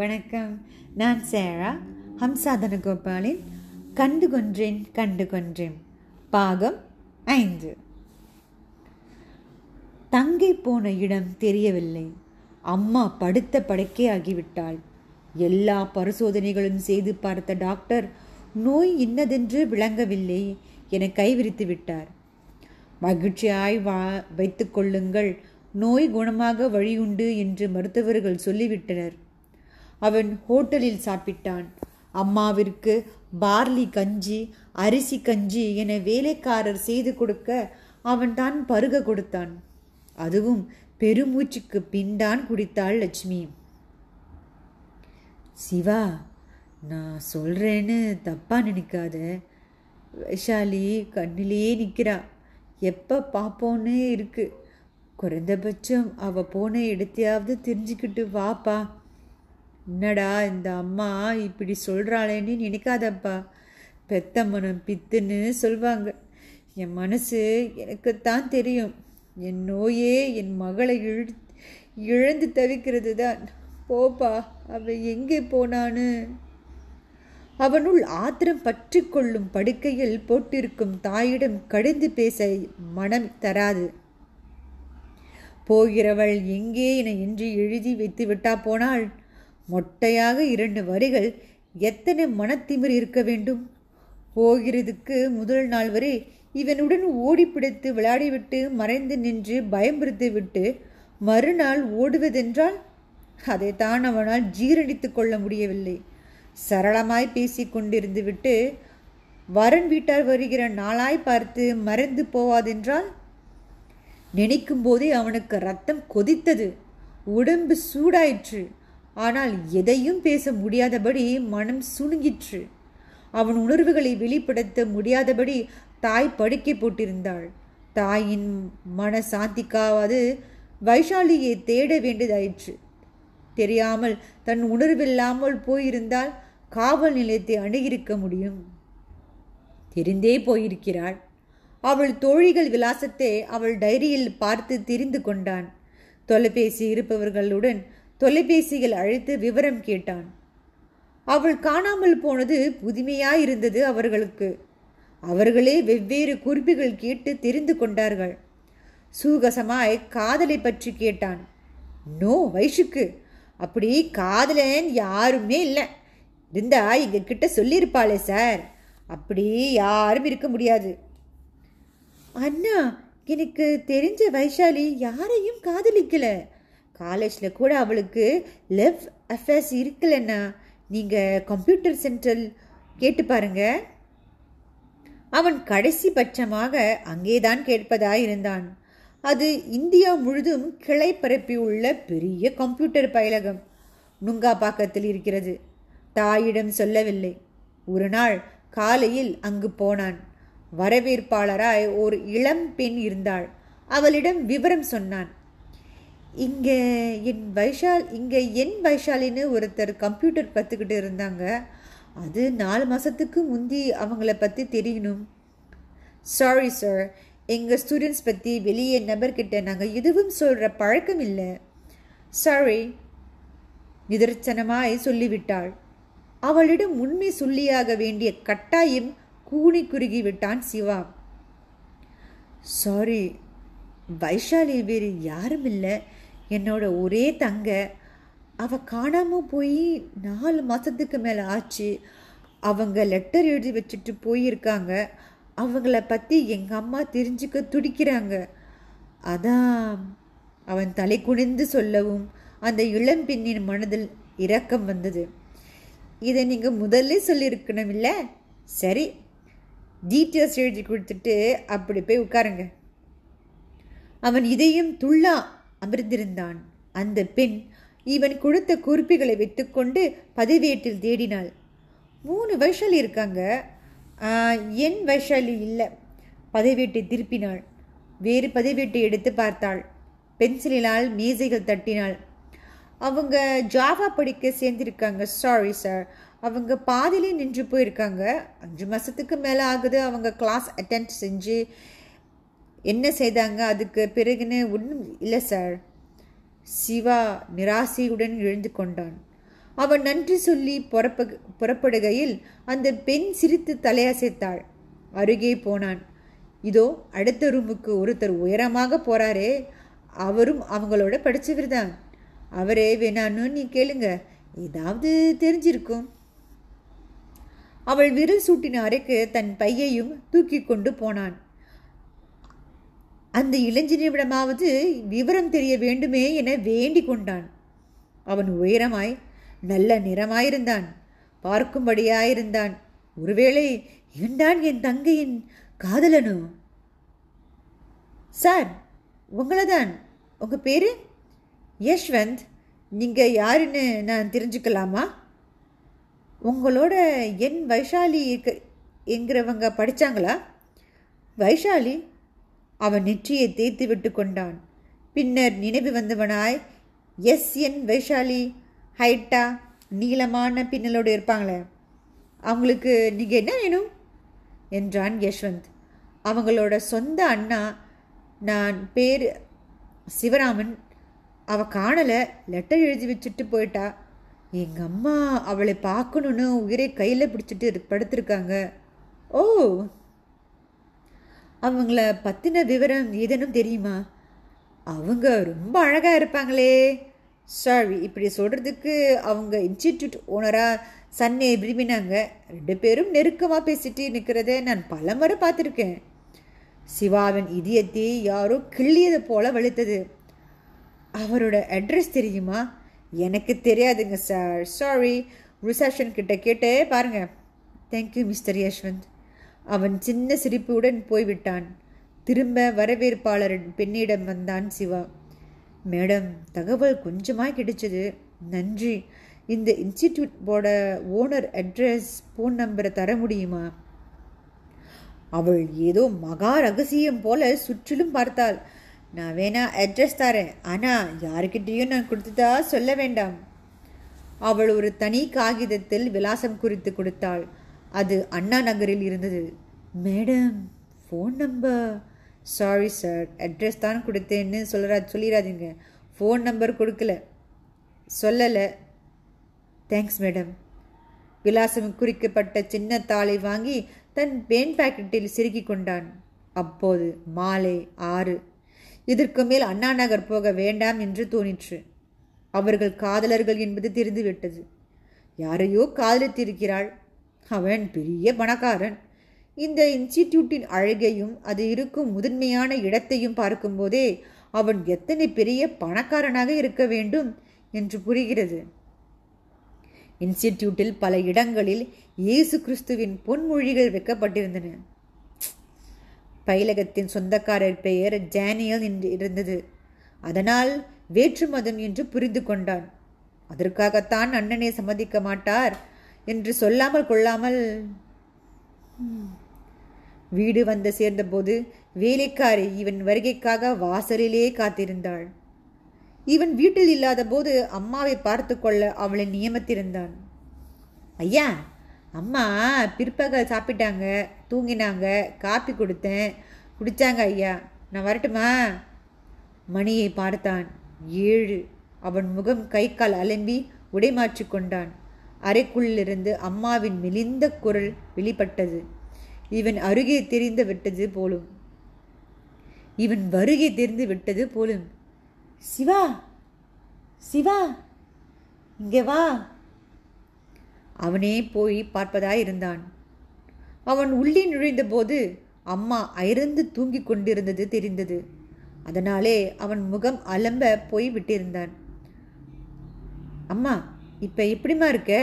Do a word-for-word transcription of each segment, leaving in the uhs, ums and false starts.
வணக்கம். நான் சேரா ஹம்சாதன கோபாலின் கண்டு கொன்றேன் கண்டு கொன்றேன் பாகம் ஐந்து. தங்கை போன இடம் தெரியவில்லை. அம்மா படுத்த படுக்கை ஆகிவிட்டாள். எல்லா பரிசோதனைகளும் செய்து பார்த்த டாக்டர் நோய் இன்னதென்று விளங்கவில்லை என கைவிரித்து விட்டார். மகிழ்ச்சியாய் வா வைத்து கொள்ளுங்கள், நோய் குணமாக வழியுண்டு என்று மருத்துவர்கள் சொல்லிவிட்டனர். அவன் ஹோட்டலில் சாப்பிட்டான். அம்மாவிற்கு பார்லி கஞ்சி அரிசி கஞ்சி என வேலைக்காரர் செய்து கொடுக்க அவன் தான் பருக கொடுத்தான். அதுவும் பெருமூச்சுக்கு பின்தான் குடித்தாள் லட்சுமி. சிவா, நான் சொல்கிறேன்னு தப்பாக நினைக்காத. வைஷாலி கண்ணிலேயே நிற்கிறா. எப்போ பார்ப்போன்னு இருக்கு. குறைந்தபட்சம் அவள் போன இடத்தையாவது தெரிஞ்சுக்கிட்டு வாப்பா. என்னடா இந்த அம்மா இப்படி சொல்கிறாளேன்னு நினைக்காதப்பா. பெத்த மனம் பித்துன்னு சொல்வாங்க. என் மனசு எனக்குத்தான் தெரியும். என் நோயே என் மகளை இழு இழந்து தவிக்கிறது தான். போப்பா, அவள் எங்கே போனான்னு. அவனுள் ஆத்திரம் பற்றி கொள்ளும் படுக்கையில் போட்டிருக்கும் தாயிடம் கடிந்து பேச மனம் தராது. போகிறவள் எங்கே என என்று எழுதி வைத்து விட்டா போனால் மொட்டையாக இரண்டு வரிகள். எத்தனை மனத்திமிர் இருக்க வேண்டும். போகிறதுக்கு முதல் நாள் வரை இவனுடன் ஓடிப்பிடித்து விளையாடிவிட்டு மறைந்து நின்று பயமுறுத்தி விட்டு மறுநாள் ஓடுவதென்றால் அதைத்தான் அவனால் ஜீரணித்து கொள்ள முடியவில்லை. சரளமாய் பேசி கொண்டிருந்து விட்டு வரன் வீட்டார் வருகிற நாளாய் பார்த்து மறைந்து போவாதென்றால் நினைக்கும் போதே அவனுக்கு ரத்தம் கொதித்தது. உடம்பு சூடாயிற்று. ஆனால் எதையும் பேச முடியாதபடி மனம் சுணுங்கிற்று. அவன் உணர்வுகளை வெளிப்படுத்த முடியாதபடி தாய் படுக்கை போட்டிருந்தாள். தாயின் மன சாந்திக்காவது வைஷாலியை தேட வேண்டியதாயிற்று. தெரியாமல் தன் உணர்வில்லாமல் போயிருந்தால் காவல் நிலையத்தை அணுகியிருக்க முடியும். தெரிந்தே போயிருக்கிறாள். அவள் தோழிகள் விலாசத்தை அவள் டைரியில் பார்த்து தெரிந்து கொண்டான். தொலைபேசி இருப்பவர்களுடன் தொலைபேசியில் அழைத்து விவரம் கேட்டான். அவள் காணாமல் போனது புதுமையாயிருந்தது அவர்களுக்கு. அவர்களே வெவ்வேறு குறிப்புகள் கேட்டு தெரிந்து கொண்டார்கள். சூகசமாய் காதலை பற்றி கேட்டான். நோ வைஷுக்கு அப்படி காதலன் யாருமே இல்லை. இருந்தா எங்ககிட்ட சொல்லியிருப்பாளே சார். அப்படி யாரும் இருக்க முடியாது அண்ணா. எனக்கு தெரிஞ்ச வைஷாலி யாரையும் காதலிக்கலை. காலேஜில் கூட அவளுக்கு லவ் அஃபேர்ஸ் இருக்கலன்னா நீங்கள் கம்ப்யூட்டர் சென்ட்ரல் கேட்டு பாருங்க. அவன் கடைசி பட்சமாக அங்கேதான் கேட்பதாயிருந்தான். அது இந்தியா முழுதும் கிளை பரப்பி உள்ள பெரிய கம்ப்யூட்டர் பயிலகம் நுங்காபாக்கத்தில் இருக்கிறது. தாயிடம் சொல்லவில்லை. ஒரு நாள் காலையில் அங்கு போனான். வரவேற்பாளராய் ஒரு இளம் பெண் இருந்தாள். அவளிடம் விவரம் சொன்னான். இங்கே என் வைஷால் இங்கே என் வைஷாலின்னு ஒருத்தர் கம்ப்யூட்டர் கற்றுக்கிட்டு இருந்தாங்க. அது நாலு மாதத்துக்கு முந்தி அவங்கள பற்றி தெரியணும். சாரி சார், எங்கள் ஸ்டூடெண்ட்ஸ் பற்றி வெளியே நபர்கிட்ட நாங்கள் எதுவும் சொல்கிற பழக்கம் இல்லை. சாரி நிதர்சனமாய் சொல்லிவிட்டாள். அவளிடம் உண்மை சொல்லியாக வேண்டிய கட்டாயம் கூனி குறுகிவிட்டான் சிவா. சாரி வைஷாலி வேறு யாரும் இல்லை, என்னோட ஒரே தங்க. அவள் காணாமல் போய் நாலு மாதத்துக்கு மேலே ஆச்சு. அவங்க லெட்டர் எழுதி வச்சுட்டு போயிருக்காங்க. அவங்கள பற்றி எங்கள் அம்மா தெரிஞ்சுக்க துடிக்கிறாங்க. அதான் அவன் தலை குனிந்து சொல்லவும் அந்த இளம்பெண்ணின் மனதில் இரக்கம் வந்தது. இதை நீங்கள் முதல்ல சொல்லியிருக்கணும் இல்லை? சரி, டீட்டெயில்ஸ் எழுதி கொடுத்துட்டு அப்படி போய் உட்காருங்க. அவன் இதயம் துள்ளா அமர்ந்திருந்தான். அந்த பெண் இவன் கொடுத்த குறிப்புகளை வைத்துக்கொண்டு பதிவேட்டில் தேடினாள். மூணு வைஷாலி இருக்காங்க, என் வைஷாலி இல்லை. பதிவேட்டை திருப்பினாள். வேறு பதிவேட்டை எடுத்து பார்த்தாள். பென்சிலினால் மேசைகள் தட்டினாள். அவங்க ஜாவா படிக்க சேர்ந்திருக்காங்க. சாரி சார், அவங்க பாதிலே நின்று போயிருக்காங்க. அஞ்சு மாதத்துக்கு மேலே ஆகுது அவங்க கிளாஸ் அட்டெண்ட் செஞ்சு. என்ன செய்தாங்க அதுக்கு பிறகுன்னு ஒன்றும் இல்லை சார். சிவா நிராசையுடன் எழுந்து கொண்டான். அவன் நன்றி சொல்லி புறப்ப புறப்படுகையில் அந்த பெண் சிரித்து தலையசைத்தாள். அருகே போனான். இதோ அடுத்த ரூமுக்கு ஒருத்தர் உயரமாக போறாரே, அவரும் அவங்களோட படிச்சவர் தான். அவரே வேணான்னு நீ கேளுங்க, ஏதாவது தெரிஞ்சிருக்கும். அவள் விரல் சூட்டின அறைக்கு தன் பையையும் தூக்கி கொண்டு போனான். அந்த இளைஞனிடமாவது விவரம் தெரிய வேண்டுமே என வேண்டி கொண்டான். அவன் உயரமாய் நல்ல நிறமாயிருந்தான், பார்க்கும்படியாயிருந்தான். ஒருவேளை இவன்தான் என் தங்கையின் காதலனு. சார், உங்களை தான். உங்கள் பேர் யஷ்வந்த். நீங்கள் யாருன்னு நான் தெரிஞ்சுக்கலாமா? உங்களோட என் வைஷாலி இருக்க என்கிறவங்க படித்தாங்களா? வைஷாலி? அவன் நெற்றியை தேய்த்து விட்டு கொண்டான். பின்னர் நினைவு வந்தவனாய், எஸ், என் வைஷாலி ஹைட்டா நீளமான பின்னலோடு இருப்பாங்களே, அவங்களுக்கு நீங்கள் என்ன வேணும் என்றான் யஷ்வந்த். அவங்களோட சொந்த அண்ணா. நான் பேர் சிவராமன். அவள் காணலை, லெட்டர் எழுதி வச்சுட்டு போயிட்டா. எங்கள் அம்மா அவளை பார்க்கணுன்னு உயிரை கையில் பிடிச்சிட்டு படுத்திருக்காங்க. ஓ, அவங்கள பற்றின விவரம் ஏதேனும் தெரியுமா? அவங்க ரொம்ப அழகாக இருப்பாங்களே. சாரி, இப்படி சொல்கிறதுக்கு அவங்க இன்ஸ்டிடியூட் ஓனராக சன்னே விரும்பினாங்க. ரெண்டு பேரும் நெருக்கமாக பேசிட்டு நிற்கிறத நான் பல முறை பார்த்துருக்கேன். சிவாவின் இதயத்தை யாரோ கிள்ளியதை போல் வலித்தது. அவரோட அட்ரஸ் தெரியுமா? எனக்கு தெரியாதுங்க சார், சாரி. ரிசப்ஷன் கிட்ட கேட்டே பாருங்கள். Thank you mister Yashwant. அவன் சின்ன சிரிப்புடன் போய்விட்டான். திரும்ப வரவேற்பாளரின் பெண்ணிடம் வந்தான் சிவா. மேடம், தகவல் கொஞ்சமாக கிடைச்சது, நன்றி. இந்த இன்ஸ்டிடியூட்டோட ஓனர் அட்ரஸ், ஃபோன் நம்பரை தர முடியுமா? அவள் ஏதோ மகா ரகசியம் போல சுற்றிலும் பார்த்தாள். நான் வேணா அட்ரஸ் தரேன், ஆனால் யாருக்கிட்டேயும் நான் கொடுத்ததா சொல்ல வேண்டாம். அவள் ஒரு தனி காகிதத்தில் விலாசம் குறித்து கொடுத்தாள். அது அண்ணா நகரில் இருந்தது. Madam, phone number? Sorry sir, address தான் கொடுத்தேன்னு சொல்லா சொல்லிடாதீங்க. ஃபோன் நம்பர் கொடுக்கல, சொல்லலை. Thanks madam. விலாசம் குறிக்கப்பட்ட சின்ன தாளை வாங்கி தன் பேன் பாக்கெட்டில் சிறுக்கி கொண்டான். அப்போது மாலை ஆறு. இதற்கு மேல் அண்ணா நகர் போக வேண்டாம் என்று தோணிற்று. அவர்கள் காதலர்கள் என்பது தெரிந்துவிட்டது. யாரையோ காதலித்திருக்கிறாள். அவன் பெரிய பணக்காரன். இந்த இன்ஸ்டிடியூட்டின் அழகையும் அது இருக்கும் முதன்மையான இடத்தையும் பார்க்கும்போதே அவன் எத்தனை பெரிய பணக்காரனாக இருக்க வேண்டும் என்று புரிகிறது. இன்ஸ்டிடியூட்டில் பல இடங்களில் இயேசு கிறிஸ்துவின் பொன்மொழிகள் வைக்கப்பட்டிருந்தன. பைலகத்தின் சொந்தக்காரர் பெயர் டேனியல் என்று இருந்தது. அதனால் வேற்று மதம் என்று புரிந்து கொண்டான். அதற்காகத்தான் அண்ணனை சம்மதிக்க மாட்டார் என்று சொல்லாமல் கொள்ளாமல். வீடு வந்து சேர்ந்தபோது வேலைக்காரி இவன் வருகைக்காக வாசலிலே காத்திருந்தாள். இவன் வீட்டில் இல்லாத போது அம்மாவை பார்த்து கொள்ள அவளை நியமித்திருந்தான். ஐயா, அம்மா பிற்பகல் சாப்பிட்டாங்க, தூங்கினாங்க, காப்பி கொடுத்தேன், குடித்தாங்க ஐயா, நான் வரட்டுமா? மணியை பார்த்தான். ஏழு. அவன் முகம் கை கால் அலம்பி உடைமாற்றி கொண்டான். அறைக்குள்ளிருந்து அம்மாவின் மெலிந்த குரல் வெளிப்பட்டது. இவன் அருகே தெரிந்து விட்டது போலும் இவன் வருகை தெரிந்து விட்டது போலும் சிவா, சிவா, இங்கே வா. அவனே போய் பார்ப்பதாயிருந்தான். அவன் உள்ளே நுழைந்த போது அம்மா அயர்ந்து தூங்கி கொண்டிருந்தது தெரிந்தது. அதனாலே அவன் முகம் அலம்ப போய் விட்டிருந்தான். அம்மா, இப்போ எப்படிமா இருக்க?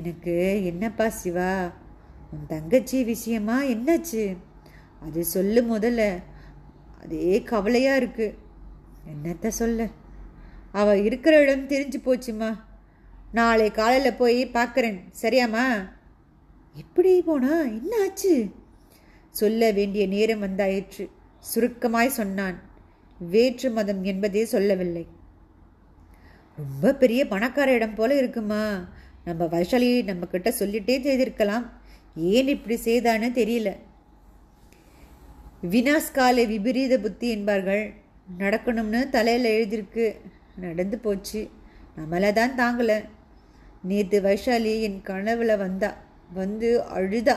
எனக்கு என்னப்பா சிவா, உன் தங்கச்சி விஷயமா என்னாச்சு? அது சொல்லு முதல்ல, அதே கவலையாக இருக்குது. என்னத்த சொல்ல, அவள் இருக்கிற இடம் தெரிஞ்சு போச்சுமா. நாளை காலையில் போய் பார்க்குறேன், சரியாம்மா? எப்படி போனா என்ன ஆச்சு? சொல்ல வேண்டிய நேரம் வந்தாயிற்று. சுருக்கமாய் சொன்னான். வேற்று மதம் என்பதே சொல்லவில்லை. ரொம்ப பெரிய பணக்கார இடம் போல இருக்குமா. நம்ம வைஷாலி நம்மக்கிட்ட சொல்லிட்டே செய்திருக்கலாம். ஏன் இப்படி செய்தான்னு தெரியல. வினாஸ்காலை விபரீத புத்தி என்பார்கள். நடக்கணும்னு தலையில் எழுதியிருக்கு, நடந்து போச்சு. நம்மளை தான் தாங்கலை. நேற்று வைஷாலி என் கனவில் வந்தா, வந்து அழுதா,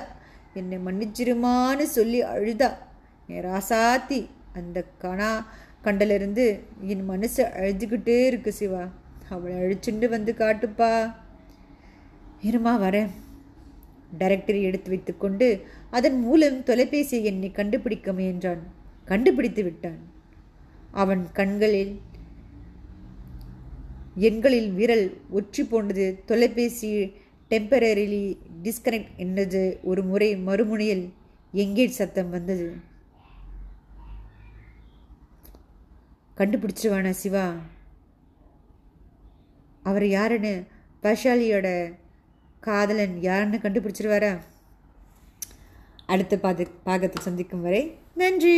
என்னை மன்னிச்சிருமான்னு சொல்லி அழுதா. என் ராசாத்தி, அந்த கணா கண்டலிருந்து என் மனசு அழுதுகிட்டே இருக்கு சிவா. அவளை அழிச்சுண்டு வந்து காட்டுப்பா. இருமா வரேன். டைரக்டரி எடுத்து வைத்து கொண்டு அதன் மூலம் தொலைபேசியை என்னை கண்டுபிடிக்க முயன்றான். கண்டுபிடித்து விட்டான். அவன் கண்களில் எண்களில் விரல் ஒற்றி போனது. தொலைபேசி டெம்பரரிலி டிஸ்கனெக்ட் என்றது. ஒரு முறை மறுமுனையில் எங்கேஜ் சத்தம் வந்தது. கண்டுபிடிச்சுவானா சிவா, அவர் யாருன்னு, வைஷாலியோட காதலன் யாருன்னு கண்டுபிடிச்சிருவாரா? அடுத்த பாத பாகத்தை சந்திக்கும் வரை நன்றி.